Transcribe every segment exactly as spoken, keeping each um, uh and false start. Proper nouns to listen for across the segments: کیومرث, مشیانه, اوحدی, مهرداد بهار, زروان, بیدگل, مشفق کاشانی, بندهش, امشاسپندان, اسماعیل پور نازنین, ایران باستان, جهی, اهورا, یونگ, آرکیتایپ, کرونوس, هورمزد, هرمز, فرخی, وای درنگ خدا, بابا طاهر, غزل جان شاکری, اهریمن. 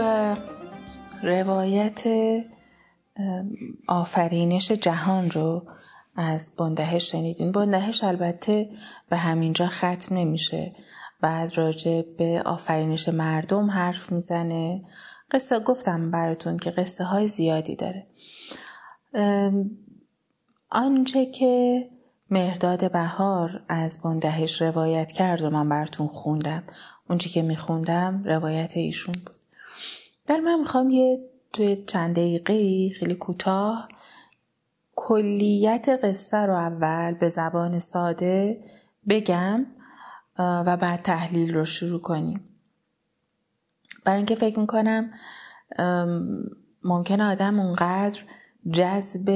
به روایت آفرینش جهان رو از بندهش شنیدین. بندهش البته به همینجا ختم نمیشه، بعد راجع به آفرینش مردم حرف میزنه. قصه گفتم براتون که قصه های زیادی داره. آنچه که مهرداد بهار از بندهش روایت کرد و من براتون خوندم، اونچه که میخوندم روایت ایشون بود. در من میخوام یه توی چند دقیقه‌ای خیلی کوتاه کلیت قصه رو اول به زبان ساده بگم و بعد تحلیل رو شروع کنیم، برای اینکه فکر میکنم ممکنه آدم اونقدر جذب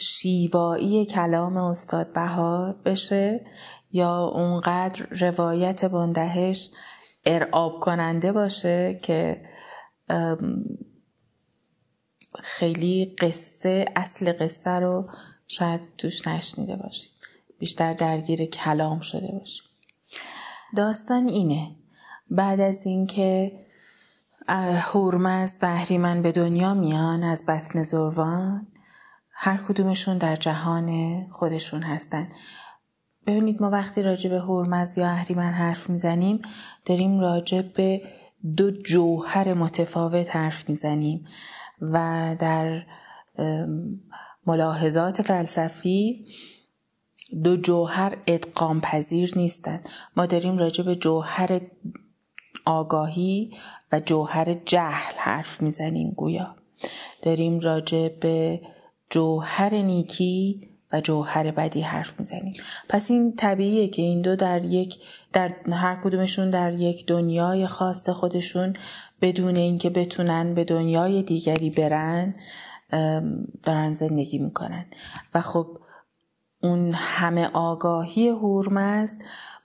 شیوایی کلام استاد بهار بشه یا اونقدر روایت بندهش ارعاب کننده باشه که خیلی قصه اصل قصه رو شاید توش نشنیده باشی، بیشتر درگیر کلام شده باشی. داستان اینه: بعد از اینکه هرمز و اهریمن به دنیا میان از بطن زروان، هر کدومشون در جهان خودشون هستن. ببینید، ما وقتی راجع به هرمز یا اهریمن حرف میزنیم داریم راجع به دو جوهر متفاوت حرف میزنیم و در ملاحظات فلسفی دو جوهر ادغام پذیر نیستند. ما داریم راجع به جوهر آگاهی و جوهر جهل حرف میزنیم، گویا داریم راجع به جوهر نیکی و جوهر بدی حرف میزنیم. پس این طبیعیه که این دو در یک در هر کدومشون در یک دنیای خاص خودشون، بدون اینکه بتونن به دنیای دیگری برن، دارن زندگی میکنن. و خب اون همه آگاهی هرمز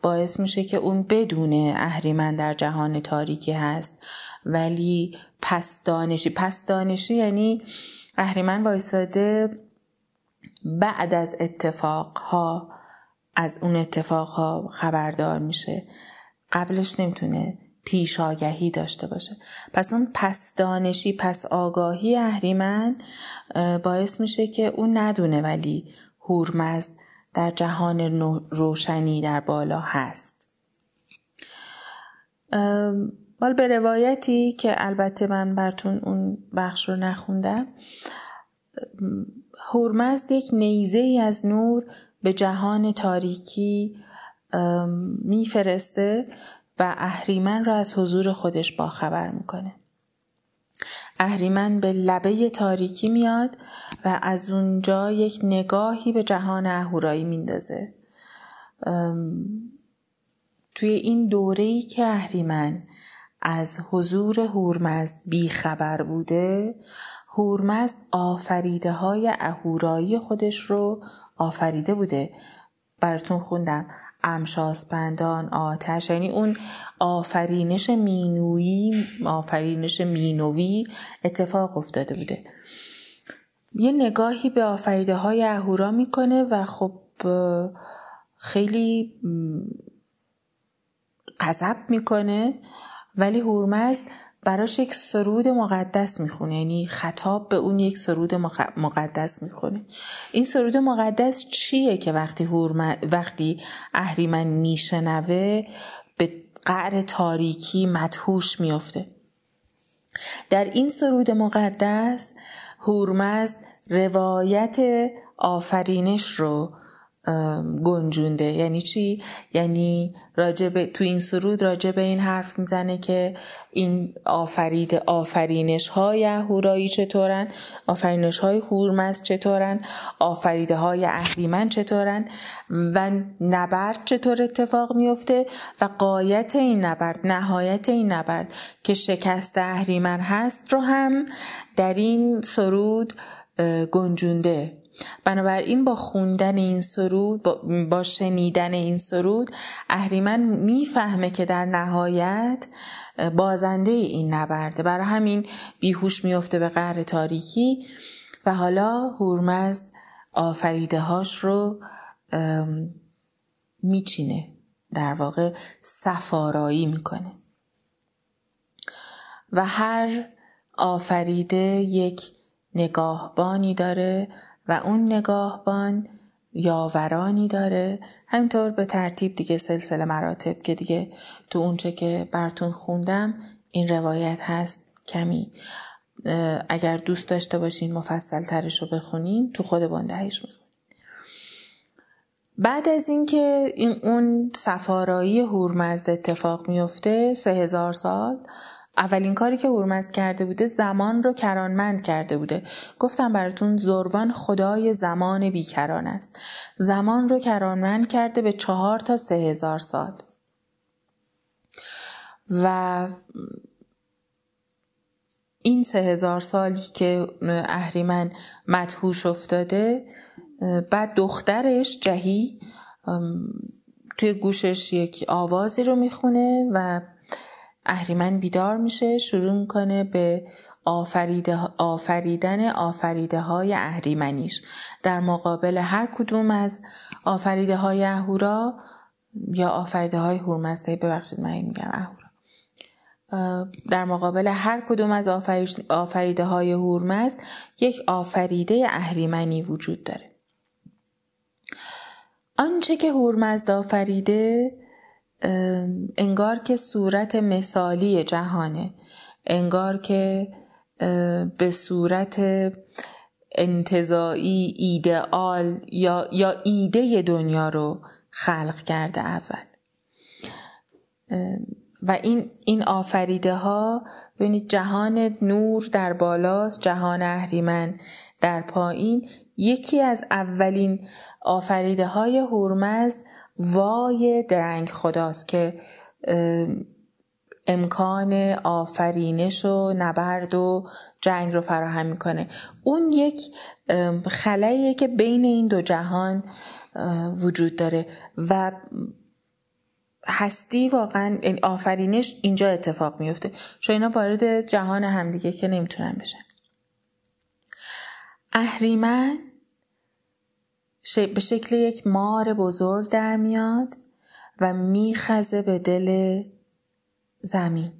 باعث میشه که اون بدونه اهریمن در جهان تاریکی هست، ولی پس دانشی پس دانشی یعنی اهریمن وایساده بعد از اتفاقها از اون اتفاقها خبردار میشه، قبلش نمیتونه پیش آگهی داشته باشه. پس اون پس دانشی پس آگاهی اهریمن باعث میشه که اون ندونه ولی هرمز در جهان روشنی در بالا هست. ولی به روایتی که البته من براتون اون بخش رو نخوندم، هرمز یک نیزه‌ای از نور به جهان تاریکی میفرسته و اهریمن را از حضور خودش باخبر میکنه. اهریمن به لبه تاریکی میاد و از اونجا یک نگاهی به جهان اهورایی میندازه. توی این دوره‌ای که اهریمن از حضور هرمز بیخبر بوده، هرمز آفریده های اهورایی خودش رو آفریده بوده. براتون خوندم امشاسپندان آتش، یعنی اون آفرینش مینویی آفرینش مینویی اتفاق افتاده بوده. یه نگاهی به آفریده های اهورا میکنه و خب خیلی غضب میکنه، ولی هرمز براش یک سرود مقدس میخونه، یعنی خطاب به اون یک سرود مقدس میخونه. این سرود مقدس چیه که وقتی هرمز وقتی اهریمن میشنوه به قعر تاریکی مدهوش میفته؟ در این سرود مقدس هرمز روایت آفرینش رو گنجونده. یعنی چی؟ یعنی راجب تو این سرود راجب این حرف میزنه که این آفرید آفرینش های اهورایی چطورن، آفرینش های هرمز چطورن، آفریده های اهریمن چطورن و نبرد چطور اتفاق میفته و غایت این نبرد، نهایت این نبرد که شکست اهریمن هست رو هم در این سرود گنجونده. بنابراین با خوندن این سرود، با شنیدن این سرود، اهریمن میفهمه که در نهایت بازنده این نبرده، برای همین بیهوش میفته به قعر تاریکی و حالا هرمز آفریده هاش رو میچینه، در واقع سفارایی میکنه. و هر آفریده یک نگاهبانی داره و اون نگاهبان یاورانی داره. همینطور به ترتیب دیگه سلسله مراتب که دیگه تو اونچه که براتون خوندم این روایت هست. کمی اگر دوست داشته باشین مفصل ترش رو بخونین، تو خود بندهش میخونین. بعد از اینکه این اون سفارایی هرمز اتفاق میفته، سه هزار سال اولین کاری که هرمز کرده بوده زمان رو کرانمند کرده بوده. گفتم براتون زروان خدای زمان بیکران است. زمان رو کرانمند کرده به چهار تا سه هزار سال و این سه هزار سالی که اهریمن مدهوش افتاده، بعد دخترش جهی توی گوشش یک آوازی رو میخونه و اهریمن بیدار میشه، شروع میکنه به آفریده آفریدن آفریده های اهریمنیش در مقابل هر کدوم از آفریده های اهورا یا آفریده های هرمزده. ببخشید من میگم اهورا. در مقابل هر کدوم از آفریده های هرمز یک آفریده اهریمنی وجود داره. آنچه که هرمز آفریده انگار که صورت مثالی جهانه، انگار که به صورت انتزاعی ایدئال یا, یا ایده دنیا رو خلق کرده اول و این, این آفریده ها، ببینید جهان نور در بالاست، جهان اهریمن در پایین. یکی از اولین آفریده های هرمز وای درنگ خداست که امکان آفرینش و نبرد و جنگ رو فراهم میکنه. اون یک خلاییه که بین این دو جهان وجود داره و هستی واقعا آفرینش اینجا اتفاق میفته، چون اینا وارد جهان همدیگه که نمیتونن بشن. اهریمن به شکل یک مار بزرگ در میاد و میخزه به دل زمین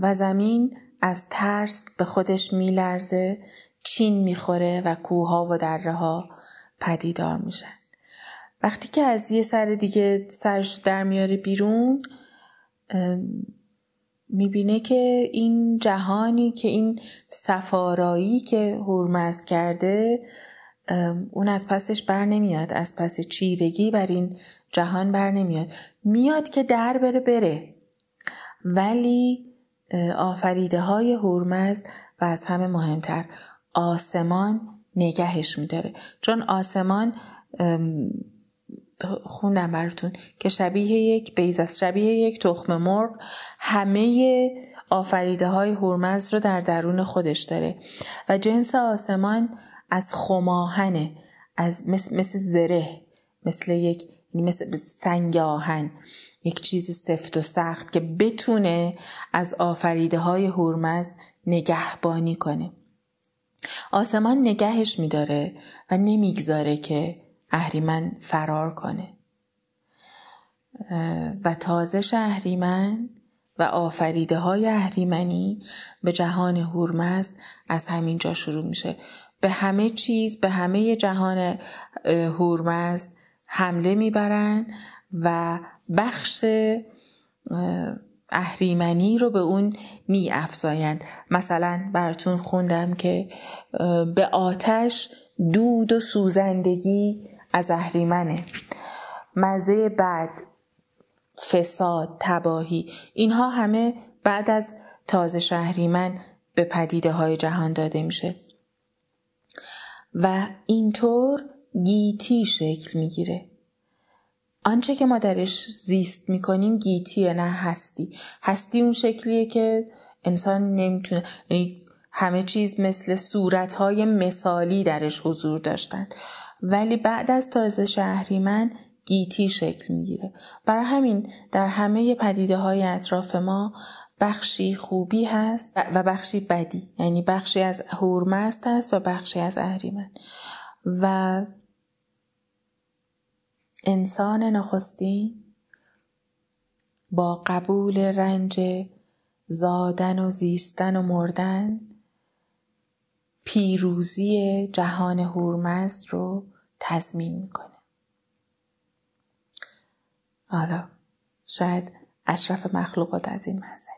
و زمین از ترس به خودش میلرزه، چین میخوره و کوها و دره ها پدیدار میشن. وقتی که از یه سر دیگه سرش در میاره بیرون، میبینه که این جهانی که این سفارایی که هرمز کرده اون از پسش بر نمیاد، از پس چیرگی بر این جهان بر نمیاد، میاد که در بره بره ولی آفریده های هرمز و از همه مهمتر آسمان نگهش میداره، چون آسمان خوندم براتون که شبیه یک بیضه است، شبیه یک تخم مرغ همه آفریده های هرمز رو در درون خودش داره و جنس آسمان از خماهنه، از مثل, مثل زره، مثل یک مثل سنگ آهن، یک چیز سفت و سخت که بتونه از آفریده های هرمز نگهبانی کنه. آسمان نگهش میداره و نمیگذاره که اهریمن فرار کنه و تازش اهریمن و آفریده های اهریمنی به جهان هرمز از همینجا شروع میشه. به همه چیز، به همه جهان هرمز حمله میبرن و بخش اهریمنی رو به اون می افزایند. مثلا براتون خوندم که به آتش دود و سوزندگی از اهریمنه، مزه بعد فساد، تباهی، اینها همه بعد از تازه اهریمن به پدیده های جهان داده میشه و اینطور گیتی شکل میگیره. آنچه که ما درش زیست میکنیم گیتیه، نه هستی. هستی اون شکلیه که انسان نمیتونه، همه چیز مثل صورتهای مثالی درش حضور داشتند ولی بعد از تازه اهریمن گیتی شکل میگیره. برای همین در همه پدیده های اطراف ما بخشی خوبی هست و بخشی بدی، یعنی بخشی از هرمزد هست و بخشی از اهریمن. و انسان نخستی با قبول رنج زادن و زیستن و مردن، پیروزی جهان هرمز رو تضمین میکنه. حالا شاید اشرف مخلوقات از این منظری.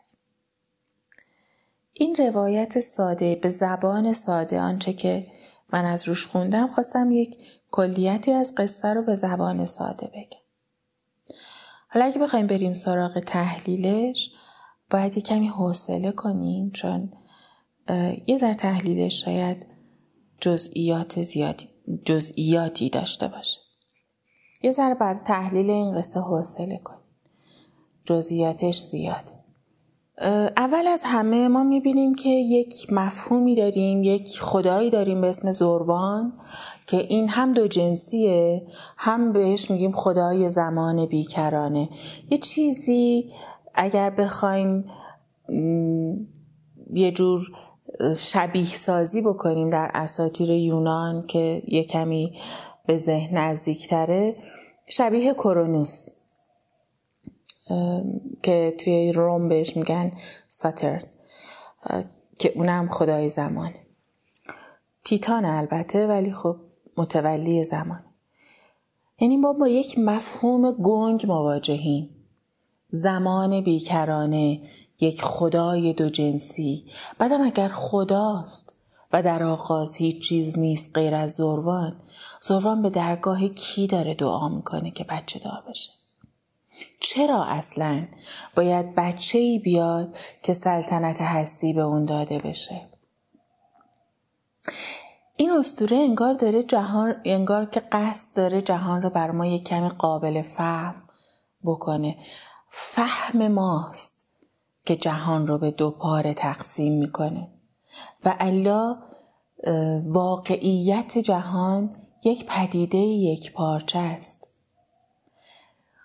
این روایت ساده به زبان ساده، آنچه که من از روش خوندم، خواستم یک کلیتی از قصه رو به زبان ساده بگم. حالا اگه بخوایم بریم سراغ تحلیلش، باید یه کمی حوصله کنین، چون یه ذره تحلیلش شاید جزئیات زیادی جزئیاتی داشته باشه. یه ذره بر تحلیل این قصه حوصله کنین، جزئیاتش زیاده. اول از همه ما میبینیم که یک مفهومی داریم، یک خدایی داریم به اسم زروان که این هم دو جنسیه، هم بهش میگیم خدای زمان بیکرانه. یه چیزی اگر بخوایم یه جور شبیه سازی بکنیم در اساطیر یونان که یه کمی به ذهن نزدیکتره، شبیه کرونوس که توی روم بهش میگن ساترن، که اونم خدای زمانه. تیتان البته، ولی خب متولی زمان. یعنی ما با یک مفهوم گنگ مواجهیم: زمان بیکرانه، یک خدای دو جنسی. بعدم اگر خداست و در آغاز هیچ چیز نیست غیر از زروان، زروان به درگاه کی داره دعا میکنه که بچه دار بشه؟ چرا اصلا باید بچه‌ای بیاد که سلطنت هستی به اون داده بشه؟ این اسطوره انگار داره جهان، انگار که قصد داره جهان رو بر ما یک کمی قابل فهم بکنه. فهم ماست که جهان رو به دو پاره تقسیم میکنه و الا واقعیت جهان یک پدیده یک پارچه است.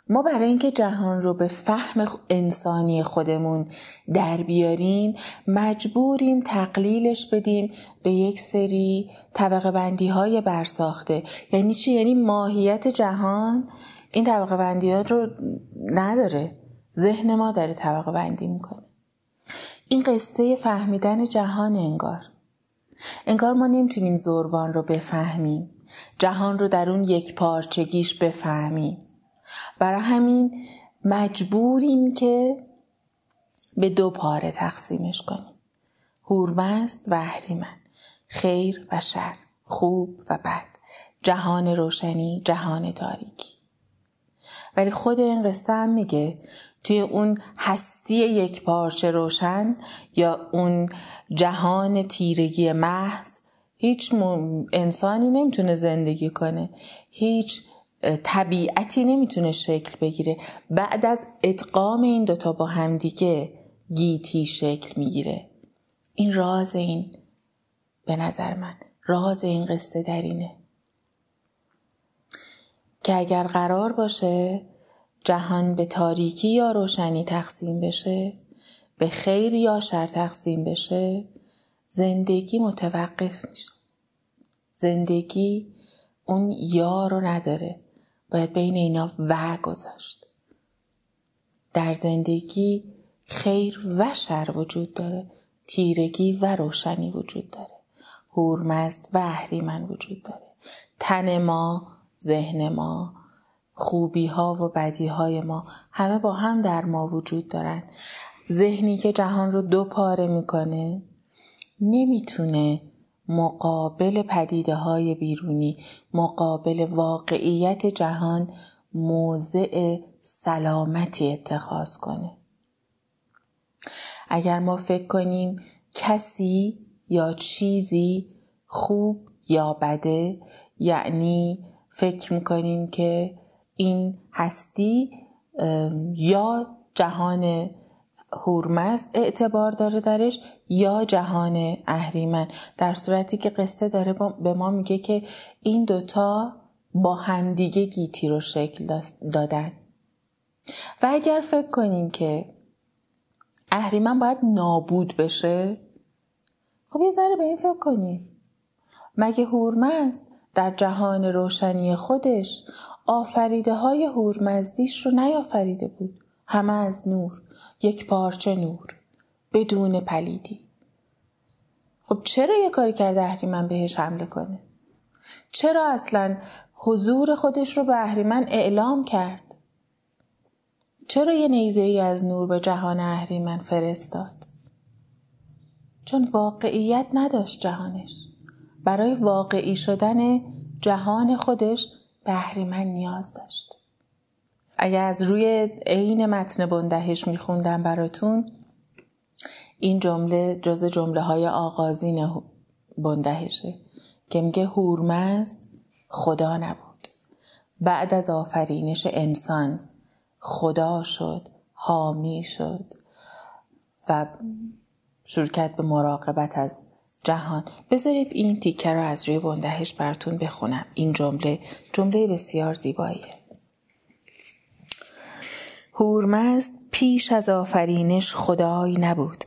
ما برای اینکه جهان رو به فهم انسانی خودمون در بیاریم، مجبوریم تقلیلش بدیم به یک سری طبقه بندی های برساخته. یعنی چی؟ یعنی ماهیت جهان این طبقه بندی ها رو نداره، ذهن ما داره طبقه بندی میکنه. این قصه فهمیدن جهان انگار انگار ما نمیتونیم زروان رو بفهمیم، جهان رو در اون یک پارچگیش بفهمیم. برای همین مجبوریم که به دو پاره تقسیمش کنیم: هرمز و اهریمن، خیر و شر، خوب و بد، جهان روشنی، جهان تاریکی. ولی خود این قصه هم میگه توی اون هستی یک پارچه روشن یا اون جهان تیرگی محض هیچ انسانی نمیتونه زندگی کنه، هیچ طبیعتی نمیتونه شکل بگیره. بعد از ادغام این دوتا با هم دیگه گیتی شکل میگیره. این راز این، به نظر من راز این قصه در اینه که اگر قرار باشه جهان به تاریکی یا روشنی تقسیم بشه، به خیر یا شر تقسیم بشه، زندگی متوقف میشه. زندگی اون یا رو نداره، باید بین اینا و گذاشت. در زندگی خیر و شر وجود داره، تیرگی و روشنی وجود داره، هرمز و اهریمن وجود داره، تن ما، ذهن ما، خوبی ها و بدی های ما همه با هم در ما وجود دارن. ذهنی که جهان رو دو پاره میکنه نمیتونه مقابل پدیده های بیرونی، مقابل واقعیت جهان، موضع سلامتی اتخاذ کنه. اگر ما فکر کنیم کسی یا چیزی خوب یا بده، یعنی فکر میکنیم که این هستی یا جهان هرمز اعتبار داره درش یا جهان اهریمن، در صورتی که قصه داره به ما میگه که این دوتا با همدیگه گیتی رو شکل دادن. و اگر فکر کنیم که اهریمن باید نابود بشه، خب یه ذره به این فکر کنیم، مگه هرمز در جهان روشنی خودش آفریده های هرمزدیش رو نیافریده بود؟ همه از نور، یک پارچه نور، بدون پلیدی. خب چرا یه کاری کرده اهریمن بهش حمله کنه؟ چرا اصلا حضور خودش رو به اهریمن اعلام کرد؟ چرا یه نیزه‌ای از نور به جهان اهریمن فرستاد؟ چون واقعیت نداشت جهانش. برای واقعی شدن جهان خودش به اهریمن نیاز داشت. اگه از روی عین متن بندهش میخوندم براتون، این جمله جز جمله های آغازین بندهشه که میگه هرمز خدا نبود، بعد از آفرینش انسان خدا شد، حامی شد و شرکت به مراقبت از جهان. بذارید این تیکه رو از روی بندهش براتون بخونم. این جمله جمله بسیار زیباییه. هرمز پیش از آفرینش خدای نبود،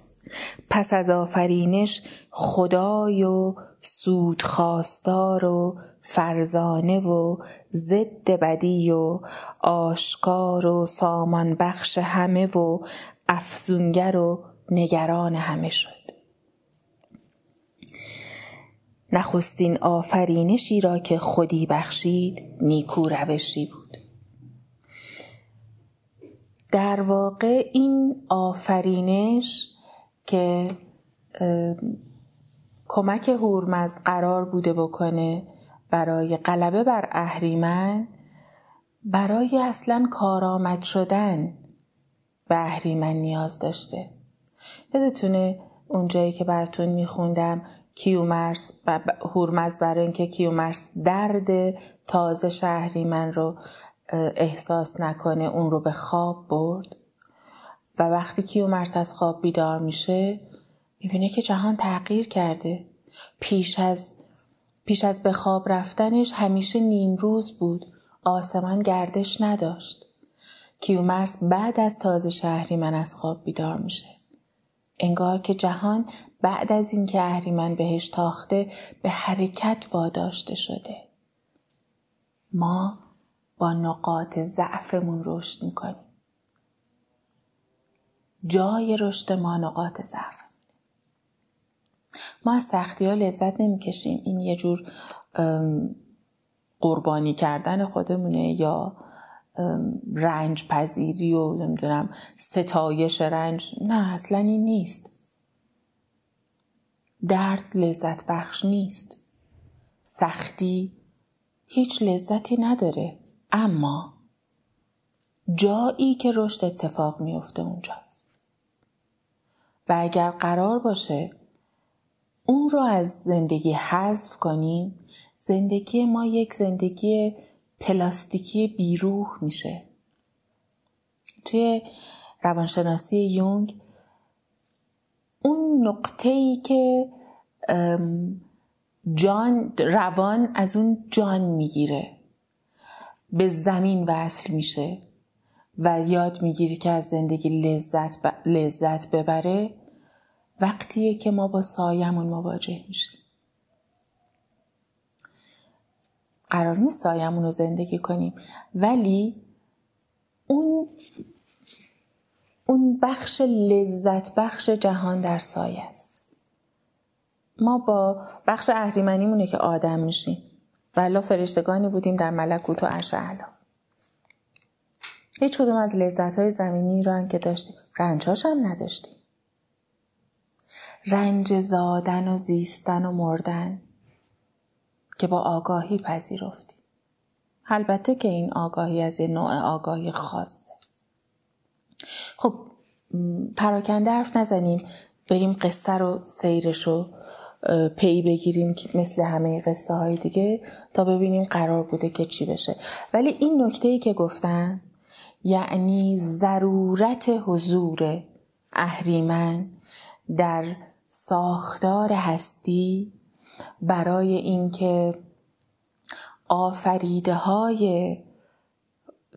پس از آفرینش خدای و سودخواستار و فرزانه و ضد بدی و آشکار و سامان بخش همه و افزونگر و نگران همه شد. نخستین آفرینشی را که خودی بخشید نیکو روشی بود. در واقع این آفرینش که کمک هرمز قرار بوده بکنه برای غلبه بر اهریمن، برای اصلا کارآمد شدن به اهریمن نیاز داشته. یادتونه اونجایی که براتون میخوندم کیومرث و هرمز برای اینکه کیومرث درد تازه اهریمن رو احساس نکنه اون رو به خواب برد و وقتی کیومرث از خواب بیدار میشه میبینه که جهان تغییر کرده. پیش از پیش از به خواب رفتنش همیشه نیم روز بود، آسمان گردش نداشت. کیومرث بعد از تازه اهریمن از خواب بیدار میشه، انگار که جهان بعد از اینکه اهریمن بهش تاخته به حرکت واداشته شده. ما با نقاط ضعفمون رشد میکنیم. جای رشد ما نقاط ضعف. ما از سختی‌ها لذت نمی‌کشیم. این یه جور قربانی کردن خودمونه یا رنج پذیری و نمی‌دونم ستایش رنج. نه، اصلا این نیست. درد لذت بخش نیست. سختی هیچ لذتی نداره، اما جایی که رشد اتفاق میفته اونجاست. و اگر قرار باشه اون رو از زندگی حذف کنیم، زندگی ما یک زندگی پلاستیکی بیروح میشه. توی روانشناسی یونگ اون نقطه‌ای که جان روان از اون جان میگیره به زمین وصل میشه و یاد میگیری که از زندگی لذت ب... لذت ببره، وقتیه که ما با سایمون مواجه میشیم. قرار نیست سایمون رو زندگی کنیم، ولی اون اون بخش لذت بخش جهان در سایه است. ما با بخش اهریمنیمونه که آدم میشیم، والا فرشتگانی بودیم در ملکوت و عرش اعلی. هیچ کدوم از لذت‌های زمینی رو هم که داشتیم، رنج‌هاش هم نداشتیم. رنج زادن و زیستن و مردن که با آگاهی پذیرفتیم. البته که این آگاهی از یه نوع آگاهی خاصه. خب پراکنده حرف نزنیم، بریم قصه رو سیرش رو پی بگیریم مثل همه قصه های دیگه تا ببینیم قرار بوده که چی بشه. ولی این نکته‌ای که گفتم، یعنی ضرورت حضور اهریمن در ساختار هستی برای اینکه آفریده های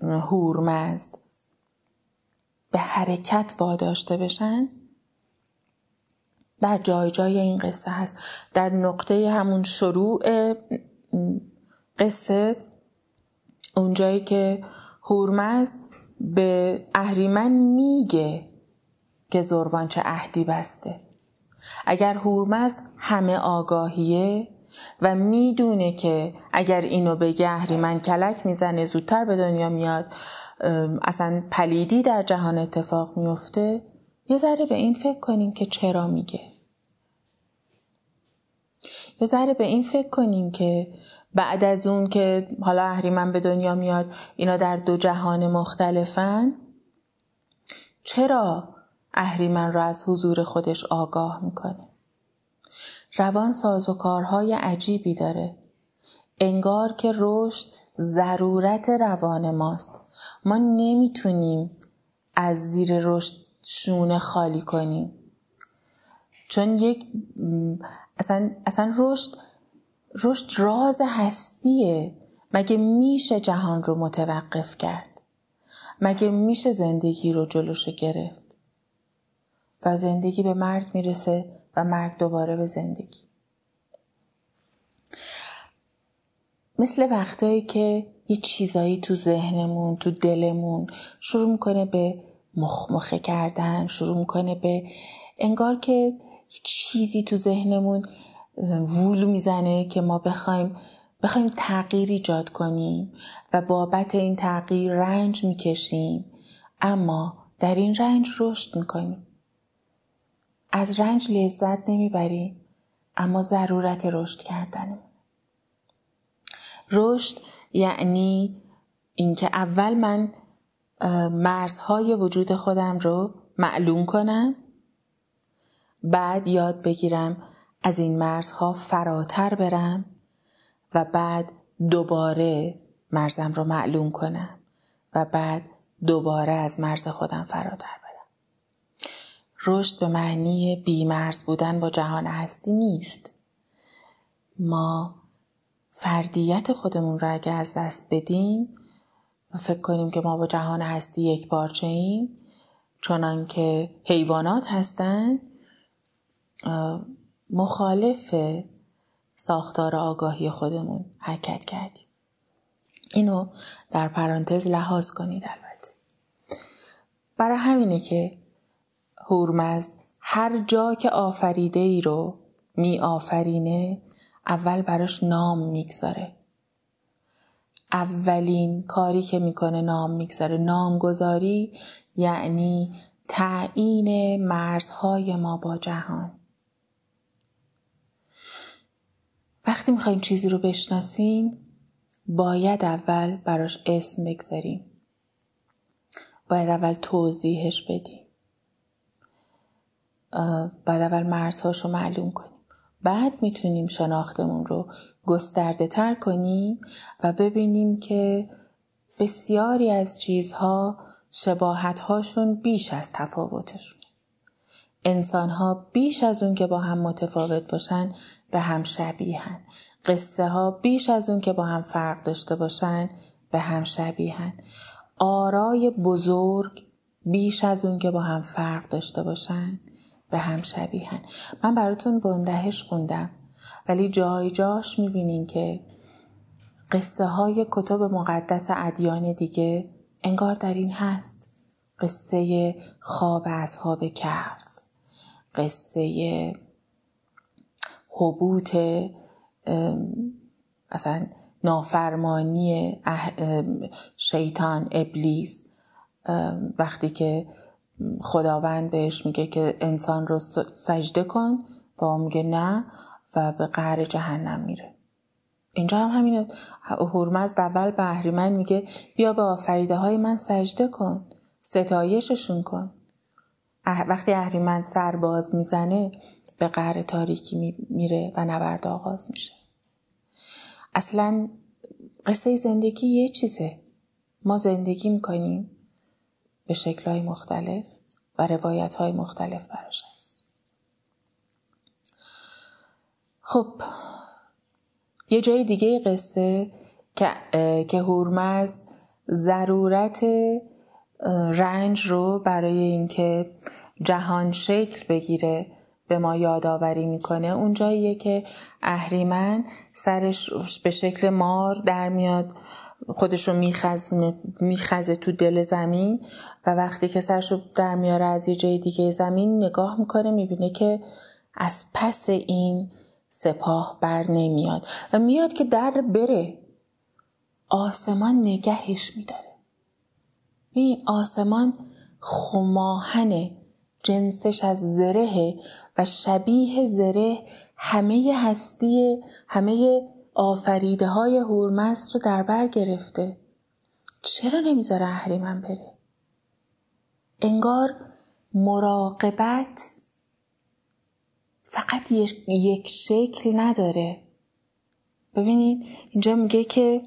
هرمز به حرکت واداشته بشن، در جای جای این قصه هست. در نقطه همون شروع قصه، اونجایی که هرمز به اهریمن میگه که زروان چه عهدی بسته. اگر هورمزد همه آگاهیه و میدونه که اگر اینو بگه اهریمن کلک میزنه، زودتر به دنیا میاد، اصلا پلیدی در جهان اتفاق میفته، یه ذره به این فکر کنیم که چرا میگه. یه ذره به این فکر کنیم که بعد از اون که حالا اهریمن به دنیا میاد، اینا در دو جهان مختلفن، چرا اهریمن را از حضور خودش آگاه میکنه؟ روان سازوکارهای عجیبی داره. انگار که رشد ضرورت روان ماست. ما نمیتونیم از زیر رشد شونه خالی کنیم. چون یک اصلا اصلا رشد رشد راز هستیه. مگه میشه جهان رو متوقف کرد؟ مگه میشه زندگی رو جلوشو گرفت؟ و زندگی به مرگ میرسه و مرگ دوباره به زندگی. مثل وقتایی که یه چیزایی تو ذهنمون، تو دلمون شروع میکنه به مخمخه کردن، شروع میکنه به انگار که یه چیزی تو ذهنمون وول میزنه که ما بخوایم بخوایم تغییر ایجاد کنیم و بابت این تغییر رنج میکشیم، اما در این رنج رشد میکنیم. از رنج لذت نمیبریم، اما ضرورت رشد کردنه. رشد یعنی اینکه اول من مرزهای وجود خودم رو معلوم کنم، بعد یاد بگیرم از این مرزها فراتر برم و بعد دوباره مرزم رو معلوم کنم و بعد دوباره از مرز خودم فراتر برم. رشد به معنی بی‌مرز بودن با جهان هستی نیست. ما فردیت خودمون رو اگه از دست بدیم و فکر کنیم که ما با جهان هستی یک پارچه‌ایم، چنان که حیوانات هستن، مخالف ساختار آگاهی خودمون حرکت کردیم. اینو در پرانتز لحاظ کنید. البته برای همینه که هرمز هر جا که آفریده ای رو می آفرینه، اول براش نام میگذاره. اولین کاری که میکنه نام میگذاره. نامگذاری یعنی تعیین مرزهای ما با جهان. وقتی میخوایم چیزی رو بشناسیم، باید اول براش اسم بگذاریم. باید اول توضیحش بدیم. بعد اول مرزهاش رو معلوم کنیم. بعد میتونیم شناختمون رو گسترده تر کنیم و ببینیم که بسیاری از چیزها شباهتهاشون بیش از تفاوتشون. انسانها بیش از اون که با هم متفاوت باشن به هم شبیهن. قصه ها بیش از اون که با هم فرق داشته باشن به هم شبیهن. آرای بزرگ بیش از اون که با هم فرق داشته باشن به هم شبیهن. من براتون بندهش خوندم، ولی جای جاش میبینین که قصه های کتاب مقدس ادیان دیگه انگار در این هست. قصه خواب اصحاب کهف، قصه حبوط اصلا نافرمانی شیطان ابلیس وقتی که خداوند بهش میگه که انسان رو سجده کن و اون میگه نه و به قعر جهنم میره. اینجا هم همینه. هرمز اول به اهریمن میگه بیا به آفریده های من سجده کن، ستایششون کن. وقتی اهریمن سر باز میزنه به قعر تاریکی میره و نبرد آغاز میشه. اصلا قصه زندگی یه چیزه. ما زندگی میکنیم به شکل‌های مختلف و روایت‌های مختلف براش هست. خب یه جای دیگه قصه که که هرمز ضرورت رنج رو برای اینکه جهان شکل بگیره به ما یادآوری میکنه. اون جاییه که اهریمن سرش به شکل مار در میاد خودشو میخزونه میخزه تو دل زمین و وقتی که سرشو در میاره از یه جای دیگه زمین نگاه میکنه، میبینه که از پس این سپاه بر نمیاد و میاد که در بره. آسمان نگهش میداره. این آسمان خماهنه، جنسش از زرهه و شبیه زره همه هستی، همه آفریده های هرمز رو در بر گرفته. چرا نمیذاره اهریمن بره؟ انگار مراقبت فقط یک شکل نداره. ببینید اینجا میگه که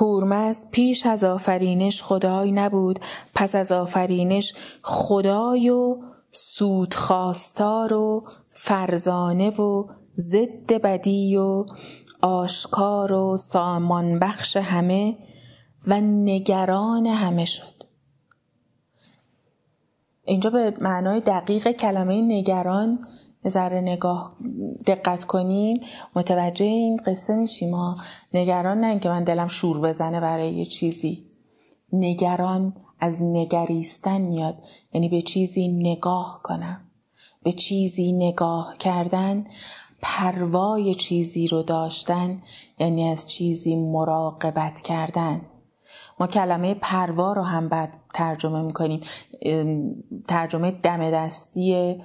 هرمز پیش از آفرینش خدای نبود، پس از آفرینش خدای و سودخواستار و فرزانه و ضد بدی و آشکار و سامان بخش همه و نگران همه شد. اینجا به معنای دقیق کلمه نگران ذره نگاه دقت کنین متوجه این قصه میشیم. ما نگران نه که من دلم شور بزنه برای یه چیزی، نگران از نگریستن میاد، یعنی به چیزی نگاه کنم. به چیزی نگاه کردن، پروای چیزی رو داشتن، یعنی از چیزی مراقبت کردن. ما کلمه پروا رو هم بعد ترجمه میکنیم، ترجمه دم دستی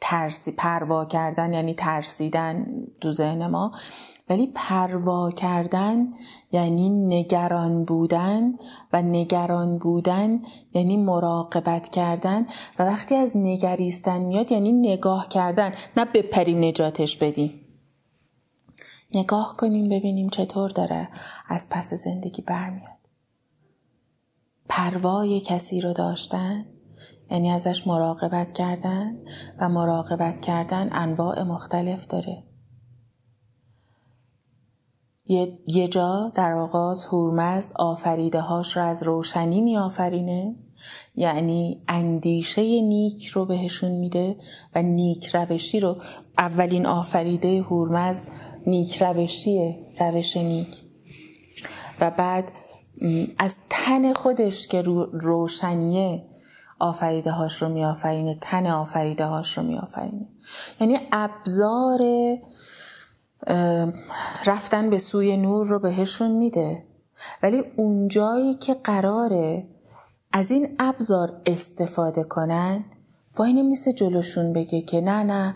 ترسی، پروا کردن یعنی ترسیدن تو ذهن ما، ولی پروا کردن یعنی نگران بودن و نگران بودن یعنی مراقبت کردن و وقتی از نگریستن میاد یعنی نگاه کردن، نه بپریم نجاتش بدیم، نگاه کنیم ببینیم چطور داره از پس زندگی برمیاد. پروای کسی رو داشتن یعنی ازش مراقبت کردن و مراقبت کردن انواع مختلف داره. یه جا در آغاز هرمز آفریده هاش رو از روشنی می آفرینه، یعنی اندیشه نیک رو بهشون میده و نیک روشی رو. اولین آفریده هرمز نیک روشیه، روش نیک. و بعد از تن خودش که روشنیه آفریده هاش رو می آفرینه، تن آفریده هاش رو می آفرینه، یعنی ابزار رفتن به سوی نور رو بهشون میده. ولی اونجایی که قراره از این ابزار استفاده کنن، وای نمیسته جلوشون بگه که نه نه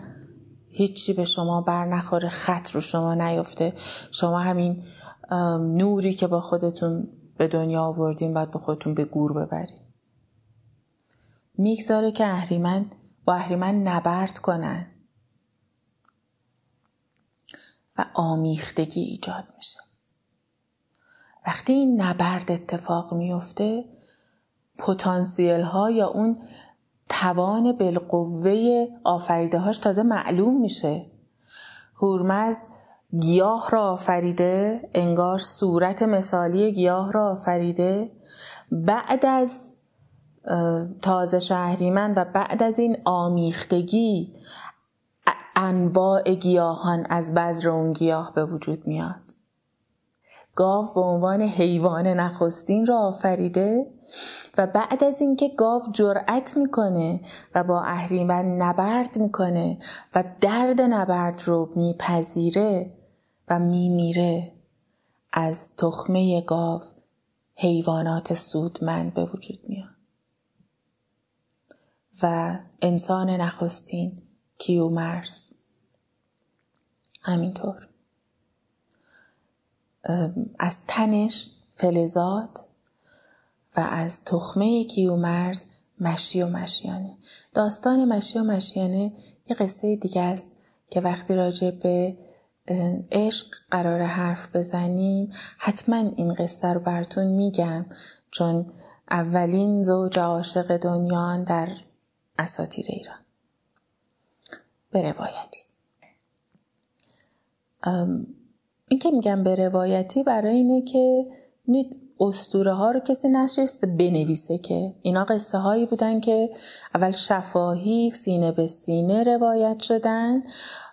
هیچی به شما بر نخوره، خط رو شما نیفته، شما همین نوری که با خودتون به دنیا آوردین باید به خودتون به گور ببرین. میگذاره که اهریمن با اهریمن نبرد کنن و آمیختگی ایجاد میشه. وقتی این نبرد اتفاق میفته، پتانسیل ها یا اون توان بالقوه آفریده هاش تازه معلوم میشه. هرمز گیاه را آفریده، انگار صورت مثالی گیاه را آفریده. بعد از تازه اهریمن و بعد از این آمیختگی انواع گیاهان از بذر اون گیاه به وجود میاد. گاو به عنوان حیوان نخستین را آفریده و بعد از اینکه گاو جرأت میکنه و با اهریمن نبرد میکنه و درد نبرد رو میپذیره و میمیره، از تخمه گاو حیوانات سودمند به وجود میاد و انسان نخستین کیومرث همینطور از تنش فلزات و از تخمه کیومرث مشی و مشیانه. داستان مشی و مشیانه یه قصه دیگه است که وقتی راجع به عشق قرار حرف بزنیم حتما این قصه رو براتون میگم، چون اولین زوج عاشق دنیان در اساطیر ایران به روایتی. این که میگم به روایتی برای اینه که اسطوره ها رو کسی نشسته بنویسه، که اینا قصه هایی بودن که اول شفاهی سینه به سینه روایت شدن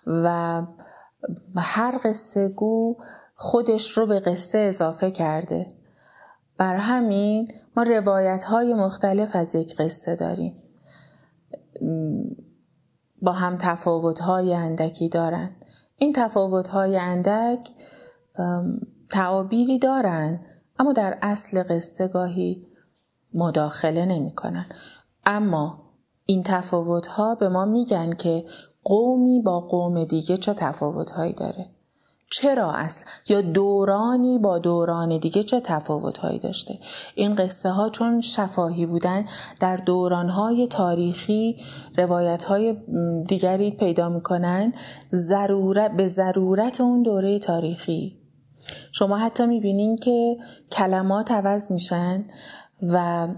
و هر قصه گو خودش رو به قصه اضافه کرده. بر همین ما روایت‌های مختلف از یک قصه داریم، با هم تفاوت‌های اندکی دارن. این تفاوت‌های اندک تعابیری دارن اما در اصل قصه گاهی مداخله نمی کنن. اما این تفاوت‌ها به ما میگن که قومی با قوم دیگه چه تفاوت‌هایی داره، چرا اصلا، یا دورانی با دوران دیگه چه تفاوت‌هایی داشته. این قصه ها چون شفاهی بودن در دوران‌های تاریخی روایت‌های دیگری پیدا می‌کنن، ضرورت به ضرورت اون دوره تاریخی. شما حتی می‌بینین که کلمات عوض میشن و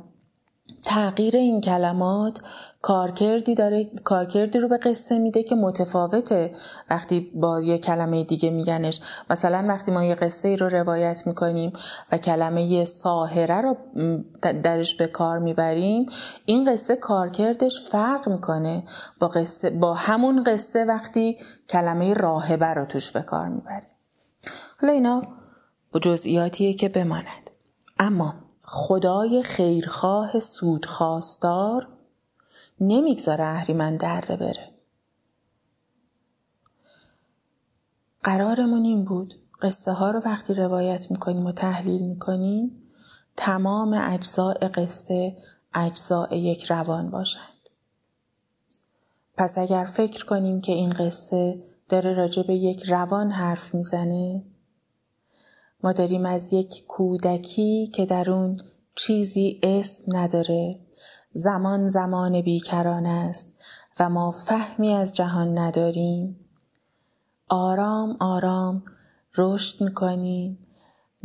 تغییر این کلمات کارکردی داره، کارکردی رو به قصه میده که متفاوته وقتی با یه کلمه دیگه میگنش. مثلا وقتی ما یه قصه رو روایت میکنیم و کلمه ساحره رو درش به کار میبریم، این قصه کارکردش فرق میکنه با قصه، با همون قصه وقتی کلمه راهبه رو توش به کار میبریم. حالا اینا جزئیاتیه که بماند. اما خدای خیرخواه سودخواستار نمیگذاره اهریمن دره بره. قرارمون این بود قصه ها رو وقتی روایت میکنیم و تحلیل میکنیم تمام اجزای قصه اجزای یک روان باشند. پس اگر فکر کنیم که این قصه داره راجع به یک روان حرف میزنه، ما داریم از یک کودکی که در اون چیزی اسم نداره، زمان زمان بیکران است و ما فهمی از جهان نداریم، آرام آرام رشد میکنیم،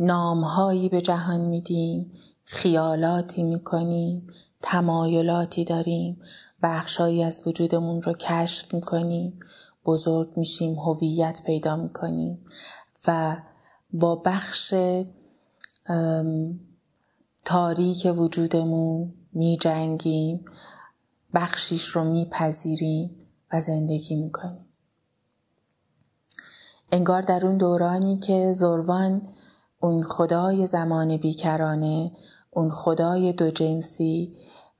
نامهایی به جهان میدیم، خیالاتی میکنیم، تمایلاتی داریم، بخشایی از وجودمون رو کشف میکنیم، بزرگ میشیم، هویت پیدا میکنیم و با بخش تاریک وجودمون می جنگیم، بخشیش رو می پذیریم و زندگی می کنیم. انگار در اون دورانی که زروان، اون خدای زمان بیکرانه، اون خدای دو جنسی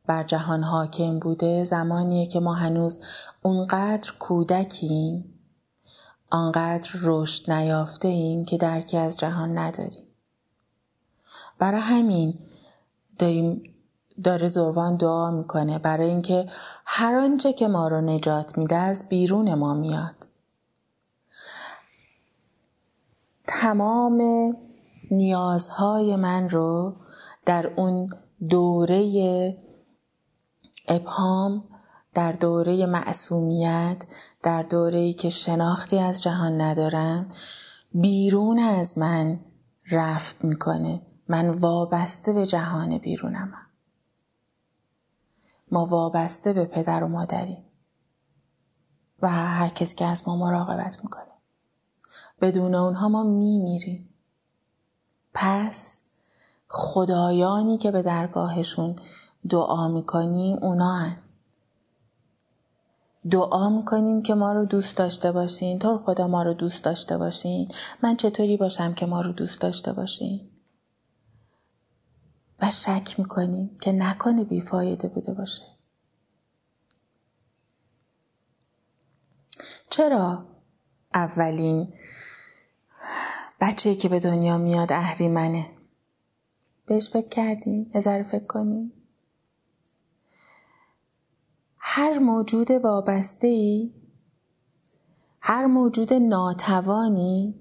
بر جهان حاکم بوده، زمانیه که ما هنوز اونقدر کودکیم، آنقدر رشد نیافته ایم که درکی از جهان نداریم. برای همین داریم داره زروان دعا میکنه برای اینکه هر آنچه که ما رو نجات میده از بیرون ما میاد. تمام نیازهای من رو در اون دوره ابهام، در دوره معصومیت، در دوره‌ای که شناختی از جهان ندارم، بیرون از من رفع میکنه. من وابسته به جهان بیرونم. ما وابسته به پدر و مادریم و هر کسی که از ما مراقبت میکنه. بدون اونها ما میمیریم. پس خدایانی که به درگاهشون دعا میکنیم اونا هن. دعا میکنیم که ما رو دوست داشته باشین. تو خدا ما رو دوست داشته باشین. من چطوری باشم که ما رو دوست داشته باشین؟ و شک میکنیم که نکنه بیفایده بوده باشه. چرا اولین بچه‌ای که به دنیا میاد اهریمنه؟ بهش فکر کردین؟ یه ذره فکر کنین. هر موجود وابسته‌ای، هر موجود ناتوانی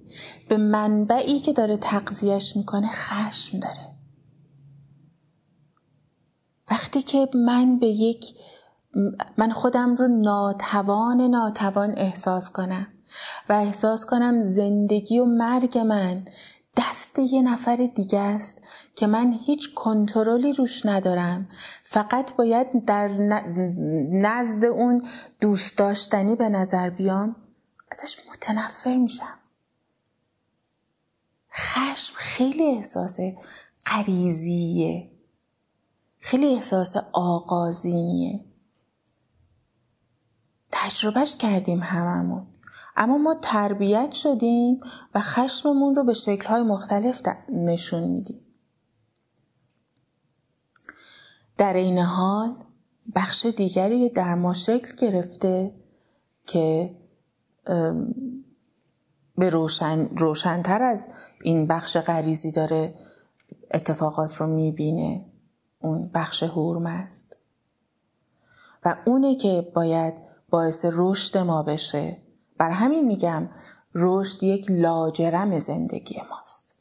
به منبعی که داره تغذیه‌اش میکنه خشم داره. وقتی که من به یک من خودم رو ناتوان ناتوان احساس کنم و احساس کنم زندگی و مرگ من دست یه نفر دیگه است که من هیچ کنترلی روش ندارم، فقط باید در نزد اون دوست داشتنی به نظر بیام، ازش متنفر میشم. خشم خیلی احساس غریزیه، خیلی احساس آغازینیه. تجربهش کردیم هممون. اما ما تربیت شدیم و خشممون رو به شکل‌های مختلف نشون میدیم. در این حال بخش دیگری در ما شکل گرفته که به روشن روشن‌تر از این بخش غریزی داره اتفاقات رو میبینه، اون بخش هورمزد و اونه که باید باعث رشد ما بشه. بر همین میگم رشد یک لاجرم زندگی ماست،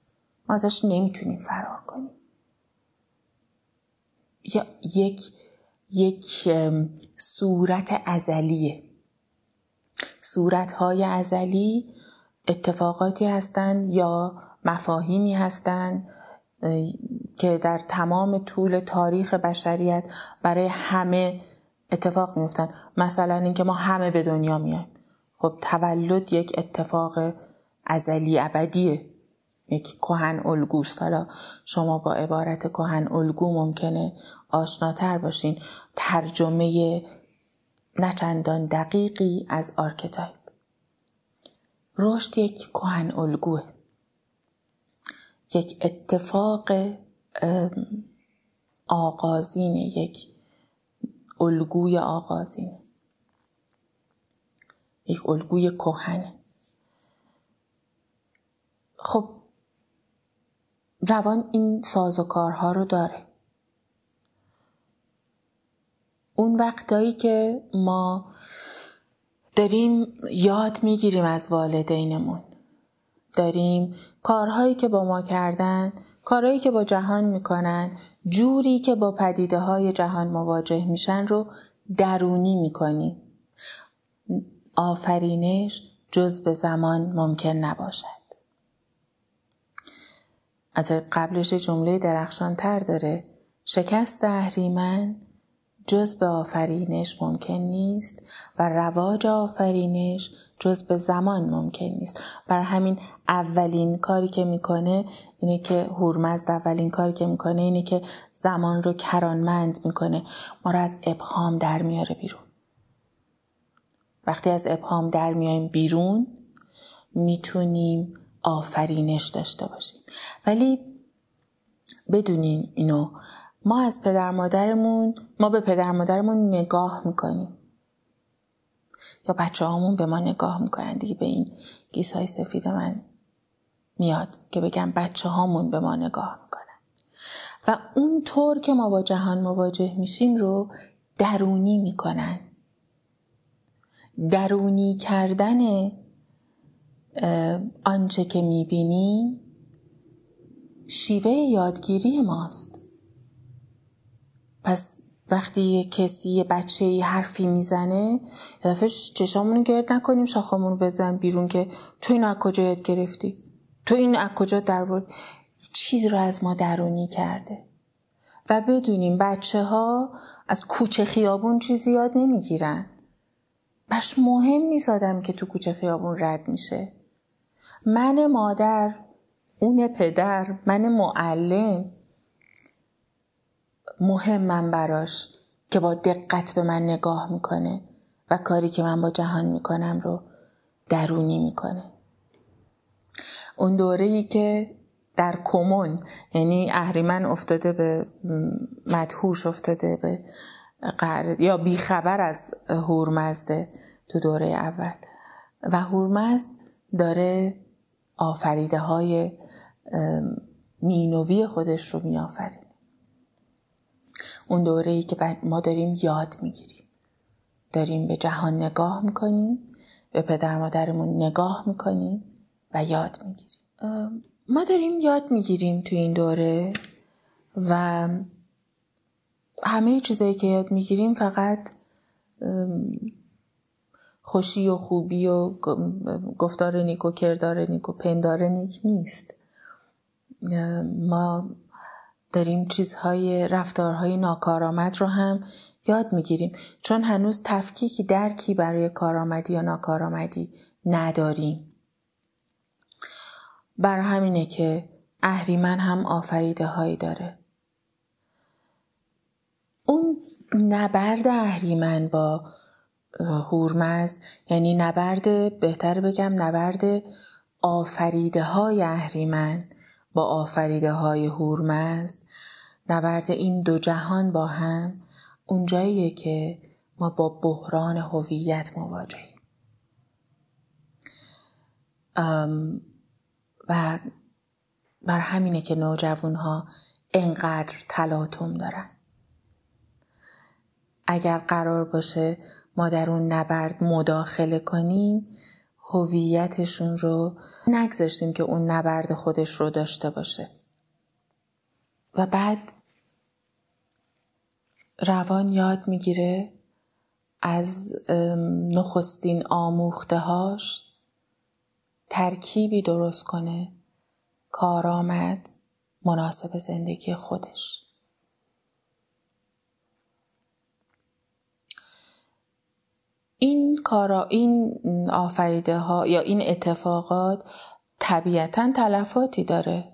ما ازش نمیتونیم فرار کنیم. یا یک یک صورت ازلیه، صورت‌های ازلی اتفاقاتی هستند یا مفاهیمی هستند که در تمام طول تاریخ بشریت برای همه اتفاق میفتن. مثلا اینکه ما همه به دنیا میایم، خب تولد یک اتفاق ازلی ابدیه، یک کهن الگوست. حالا شما با عبارت کهن الگو ممکنه آشناتر باشین، ترجمه نه چندان دقیقی از آرکیتایپ. رشد یک کهن الگوه، یک اتفاق آغازینه، یک الگوی آغازینه، یک الگوی کهنه. خب روان این سازوکارها رو داره. اون وقتایی که ما داریم یاد میگیریم از والدینمون، داریم کارهایی که با ما کردن، کارهایی که با جهان میکنن، جوری که با پدیده های جهان مواجه میشن رو درونی میکنیم. آفرینش جز به زمان ممکن نباشد. از قبلش جمله درخشان تر داره، شکست اهریمن جز به آفرینش ممکن نیست و رواج آفرینش جز به زمان ممکن نیست. بر همین اولین کاری که میکنه اینه که هرمزد اولین کاری که میکنه اینه که زمان رو کرانمند میکنه، ما رو از ابهام در میاره بیرون. وقتی از ابهام در میایم بیرون میتونیم آفرینش داشته باشیم. ولی بدونین اینو، ما از پدر مادرمون، ما به پدر مادرمون نگاه میکنیم یا بچه هامون به ما نگاه میکنن دیگه. به این گیس های سفید من میاد که بگم بچه هامون به ما نگاه میکنن و اون طور که ما با جهان مواجه میشیم رو درونی میکنن. درونی کردن آنچه که میبینیم شیوه یادگیری ماست. پس وقتی کسی یه بچه یه حرفی میزنه، یه دفعه چشامونو گرد نکنیم شاخامونو بزن بیرون که تو اینو از کجا یاد گرفتی، تو اینو از کجا درآوردی. چیز رو از ما درونی کرده و بدونیم بچه ها از کوچه خیابون چیزی یاد نمیگیرن. بش مهم نیست آدم که تو کوچه خیابون رد میشه. من مادر، اون پدر، من معلم، مهم من براش که با دقت به من نگاه میکنه و کاری که من با جهان میکنم رو درونی میکنه. اون دوره‌ای که در کمون، یعنی اهریمن افتاده به مدهوش، افتاده به قرد یا بیخبر از هورمزده تو دوره اول و هورمزد داره آفریده های مینوی خودش رو میآفرینه. اون دوره ای که ما داریم یاد میگیریم، داریم به جهان نگاه میکنیم، به پدر مادرمون نگاه میکنیم و یاد میگیریم. ما داریم یاد میگیریم تو این دوره و همه چیزایی که یاد میگیریم فقط خوشی و خوبی و گفتار نیک و کردار نیک و پندار نیک نیست. ما داریم چیزهای، رفتارهای ناکارآمد رو هم یاد میگیریم، چون هنوز تفکیکی، درکی برای کارآمدی یا ناکارآمدی نداریم. برای همینه که اهریمن هم آفریده هایی داره. اون نبرد اهریمن با هورمزد، یعنی نبرد، بهتر بگم نبرد آفریده های اهریمن با آفریده های هورمزد، نبرد این دو جهان با هم، اون جاییه که ما با بحران هویت مواجهیم. و بر همینه که نوجوان‌ها انقدر تلاطم دارن. اگر قرار باشه ما در اون نبرد مداخله کنیم، هویتشون رو نگذاشتیم که اون نبرد خودش رو داشته باشه. و بعد روان یاد میگیره از نخستین آموخته‌هاش ترکیبی درست کنه کارآمد مناسب زندگی خودش. این کارا، این آفریده ها یا این اتفاقات طبیعتاً تلفاتی داره.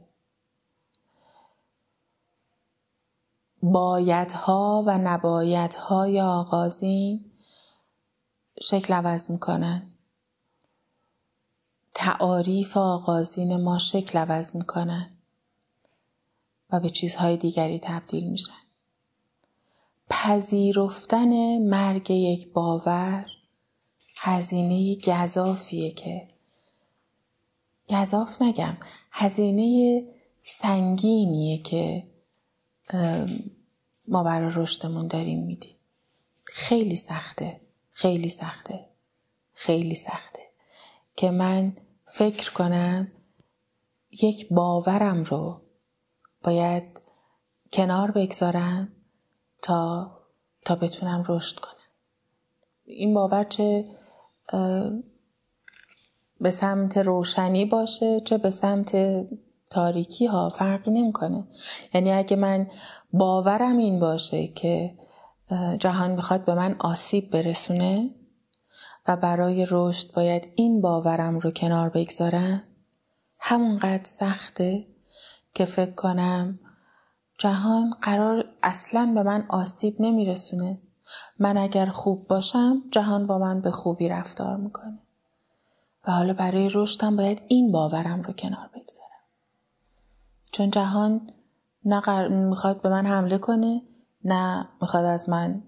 بایدها و نبایدهای آغازین شکل عوض میکنن. تعاریف آغازین ما شکل عوض میکنن و به چیزهای دیگری تبدیل میشن. پذیرفتن مرگ یک باور هزینه گزافیه، که گزاف نگم، هزینه سنگینیه که ما برای رشدمون داریم میدیم. خیلی سخته خیلی سخته خیلی سخته که من فکر کنم یک باورم رو باید کنار بگذارم تا تا بتونم رشد کنم. این باور چه به سمت روشنی باشه چه به سمت تاریکی ها فرقی نمیکنه. یعنی اگه من باورم این باشه که جهان میخواد به من آسیب برسونه و برای رشد باید این باورم رو کنار بگذارم، همونقدر سخته که فکر کنم جهان قرار اصلاً به من آسیب نمیرسونه، من اگر خوب باشم جهان با من به خوبی رفتار میکنه و حالا برای رشدم باید این باورم رو کنار بگذارم، چون جهان نه قر... میخواد به من حمله کنه، نه میخواد از من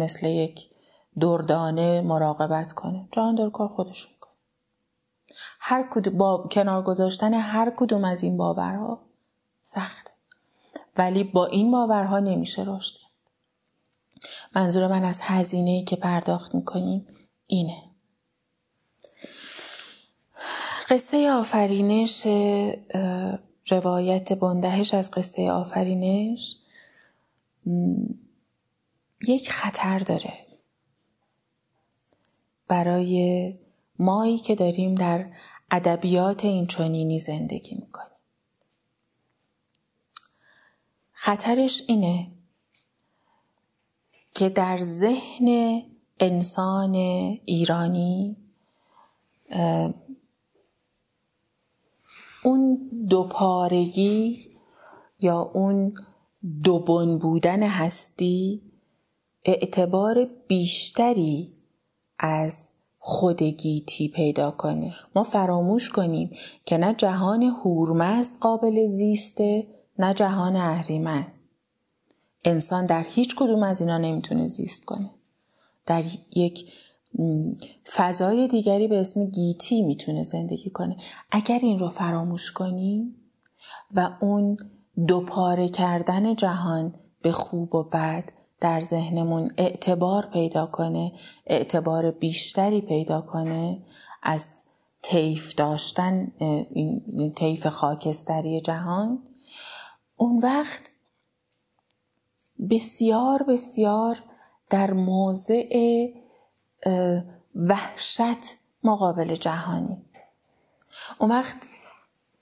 مثل یک دردانه مراقبت کنه. جهان در کار خودش میکنه. هر کدوم با... کنار گذاشتن هر کدوم از این باورها سخته، ولی با این باورها نمیشه رشد کرد. منظور من از هزینه‌ای که پرداخت میکنیم اینه. قصه آفرینش، روایت بندهش از قصه آفرینش یک خطر داره برای مایی که داریم در ادبیات اینچنینی زندگی میکنیم. خطرش اینه که در ذهن انسان ایرانی اون دوپارگی یا اون دوبن بودن هستی اعتبار بیشتری از خودگیتی پیدا کنه. ما فراموش کنیم که نه جهان هورمزد قابل زیسته، نه جهان اهریمن. انسان در هیچ کدوم از اینا نمیتونه زیست کنه. در یک فضای دیگری به اسم گیتی میتونه زندگی کنه. اگر این رو فراموش کنیم و اون دوپاره کردن جهان به خوب و بد در ذهنمون اعتبار پیدا کنه، اعتبار بیشتری پیدا کنه از طیف داشتن، این طیف خاکستری جهان، اون وقت بسیار بسیار در موضع وحشت مقابل جهانی. اون وقت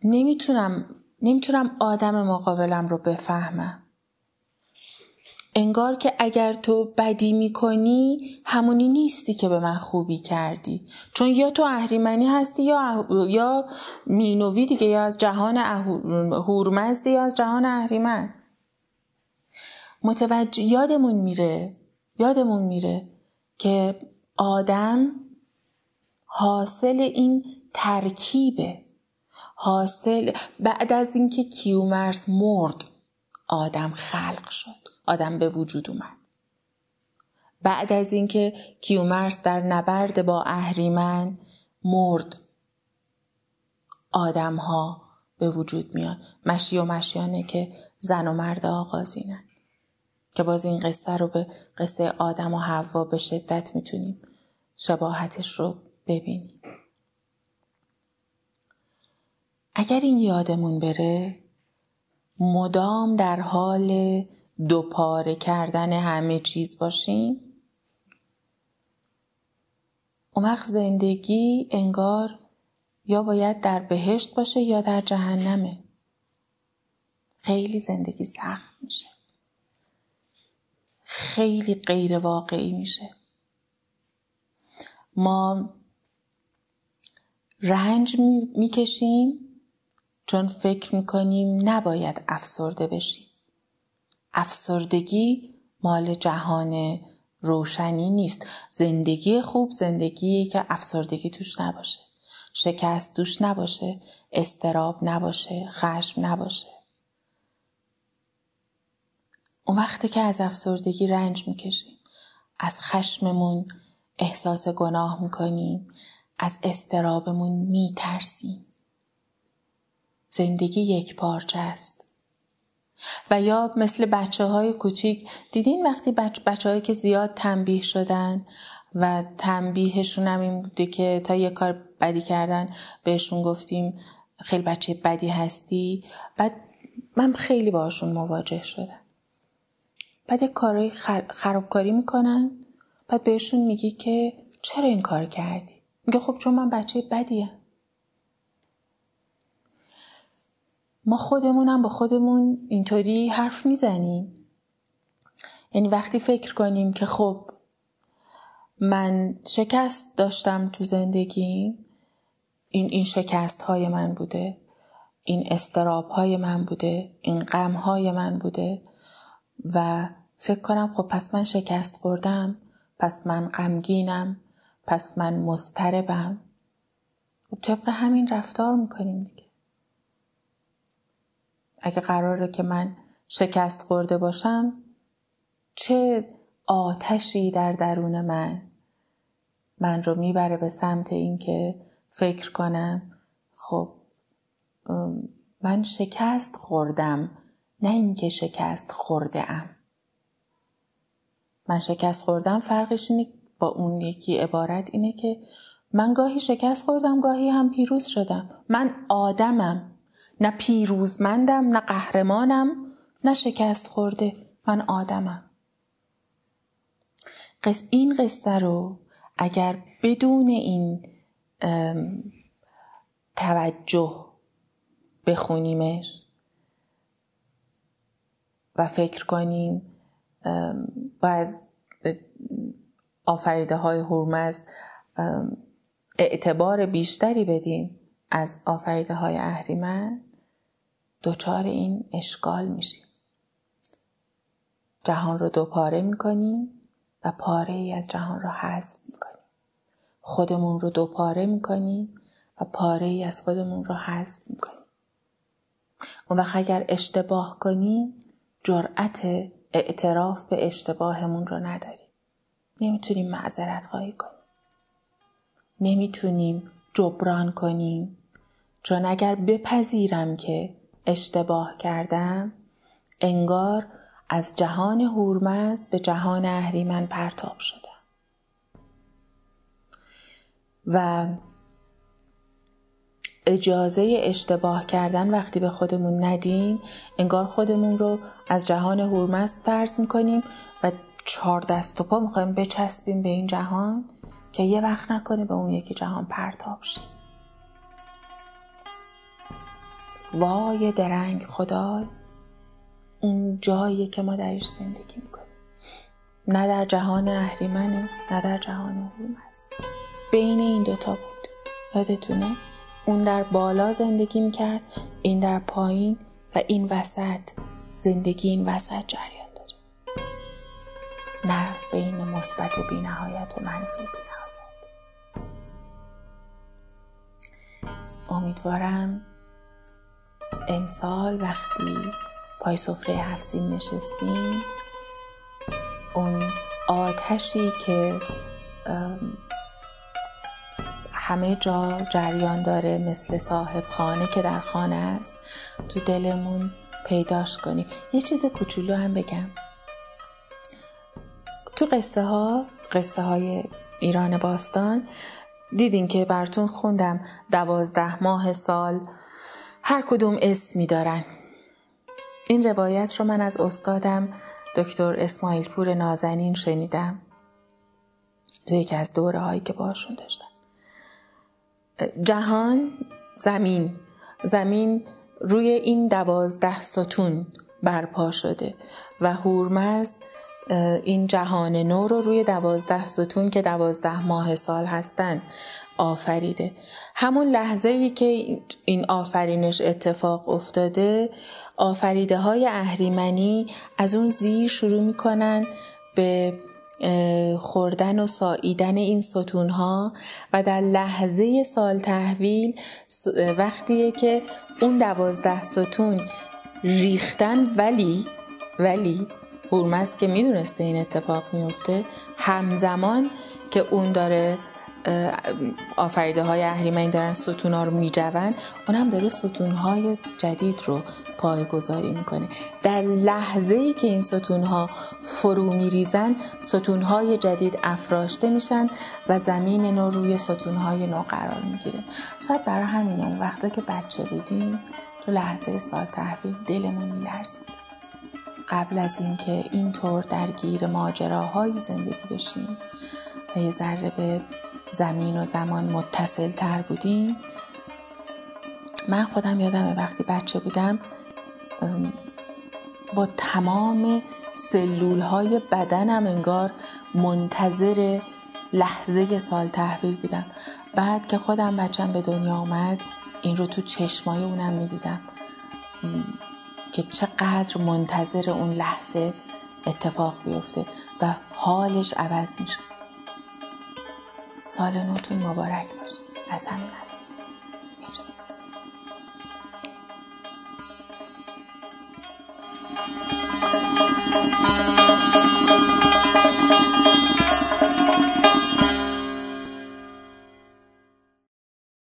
نمیتونم نمیتونم آدم مقابلم رو بفهمم. انگار که اگر تو بدی میکنی همونی نیستی که به من خوبی کردی، چون یا تو اهریمنی هستی یا یا مینوی دیگه، یا از جهان هورمزدی یا از جهان اهریمن. متوجه یادمون میره یادمون میره که آدم حاصل این ترکیبه، حاصل بعد از اینکه کیومرث مرد آدم خلق شد، آدم به وجود اومد. بعد از اینکه کیومرث در نبرد با اهریمن مرد، آدم ها به وجود میان. مشی و مشیانه که زن و مرد آغازینن، که باز این قصه رو به قصه آدم و حوا به شدت میتونیم شباهتش رو ببینیم. اگر این یادمون بره، مدام در حال دوپاره کردن همه چیز باشیم، اون وقت زندگی انگار یا باید در بهشت باشه یا در جهنمه. خیلی زندگی سخت میشه، خیلی غیر واقعی میشه. ما رنج میکشیم چون فکر میکنیم نباید افسرده بشیم. افسردگی مال جهان روشنی نیست. زندگی خوب زندگیه که افسردگی توش نباشه، شکست توش نباشه، استراب نباشه، خشم نباشه. اون وقتی که از افسردگی رنج میکشیم، از خشممون احساس گناه میکنیم، از استرابمون میترسیم. زندگی یک پارچه است. و یا مثل بچه های کوچیک، دیدین وقتی بچه بچه هایی که زیاد تنبیه شدن و تنبیهشون هم این بوده که تا یه کار بدی کردن بهشون گفتیم خیلی بچه بدی هستی. بعد من خیلی باشون مواجه شدم. بعد یک کارهای خرابکاری میکنن، بعد بهشون میگی که چرا این کار کردی؟ میگه خب چون من بچه بدیم. ما خودمونم با خودمون اینطوری حرف میزنیم. یعنی وقتی فکر کنیم که خب من شکست داشتم تو زندگی، این این شکست های من بوده، این استراب های من بوده، این غم های من بوده و فکر کنم خب پس من شکست خوردم، پس من غمگینم، پس من مضطربم. خب طبق همین رفتار میکنیم دیگه. اگه قراره که من شکست خورده باشم، چه آتشی در درون من من رو میبره به سمت این که فکر کنم خب من شکست خوردم، نه این که شکست خورده ام. من شکست خوردم فرقش اینه با اون یکی عبارت اینه که من گاهی شکست خوردم، گاهی هم پیروز شدم. من آدمم، نه پیروزمندم، نه قهرمانم، نه شکست خورده. من آدمم. قصه این قصه رو اگر بدون این توجه بخونیمش و فکر کنیم بعد آفریده های هرمز اعتبار بیشتری بدیم از آفریده های اهریمن، دوچار این اشکال میشیم. جهان رو دوپاره میکنیم و پاره ای از جهان رو حذف میکنیم. خودمون رو دوپاره میکنیم و پاره ای از خودمون رو حذف میکنیم. اون وقت اگر اشتباه کنیم، جرأت اعتراف به اشتباهمون رو نداریم. نمیتونیم معذرت خواهی کنیم. نمیتونیم جبران کنیم. چون اگر بپذیرم که اشتباه کردم، انگار از جهان هرمز به جهان اهریمن پرتاب شدم. و اجازه اشتباه کردن وقتی به خودمون ندیم، انگار خودمون رو از جهان هرمز فرض میکنیم و چهار دست و پا میخوایم بچسبیم به این جهان که یه وقت نکنه به اون یکی جهان پرتاب شیم. وای درنگ خدای اون جایی که ما درش زندگی میکنیم. نه در جهان اهریمنه، نه در جهان هرمز. بین این دوتا بود. یادتونه؟ اون در بالا زندگی میکرد، این در پایین و این وسط. زندگی این وسط جریان داره. نه بین مثبت بی نهایت و منفی بی نهایت. امیدوارم امسال وقتی پای سفره هفت سین نشستیم، اون آتشی که همه جا جریان داره مثل صاحب خانه که در خانه است، تو دلمون پیداش کنیم. یه چیز کوچولو هم بگم، تو قصه ها، قصه های ایران باستان دیدین که براتون خوندم دوازده ماه سال هر کدوم اسمی دارن. این روایت رو من از استادم دکتر اسماعیل پور نازنین شنیدم تو یکی از دوره هایی که باشون داشتم. جهان، زمین زمین روی این دوازده ستون برپا شده و هرمز این جهان نو رو روی دوازده ستون که دوازده ماه سال هستن آفریده. همون لحظه‌ای که این آفرینش اتفاق افتاده، آفریده های اهریمنی از اون زیر شروع میکنن به خوردن و ساییدن این ستونها و در لحظه سال تحویل، وقتیه که اون دوازده ستون ریختن، ولی ولی هرمز که میدونسته این اتفاق میفته، همزمان که اون داره آفریده های اهریمنی دارن ستون ها رو میجون، اون هم داره ستون های جدید رو پایه‌گذاری میکنه. در لحظه‌ای که این ستون ها فرو میریزن، ستون های جدید افراشته میشن و زمین نو روی ستون های نو قرار میگیره. شاید برای همین اون وقتا که بچه بودیم، تو لحظه سال تحویل دلمون میلرزید، قبل از اینکه اینطور درگیر ماجراهای زندگی بشیم و یه ذره به زمین و زمان متصل تر بودیم. من خودم یادمه وقتی بچه بودم با تمام سلول های بدنم انگار منتظر لحظه سال تحویل بودم. بعد که خودم بچم به دنیا آمد، این رو تو چشمای اونم میدیدم که چقدر منتظر اون لحظه اتفاق بیفته و حالش عوض میشه. سال نوتون مبارک باشه. از همین الان مرسی.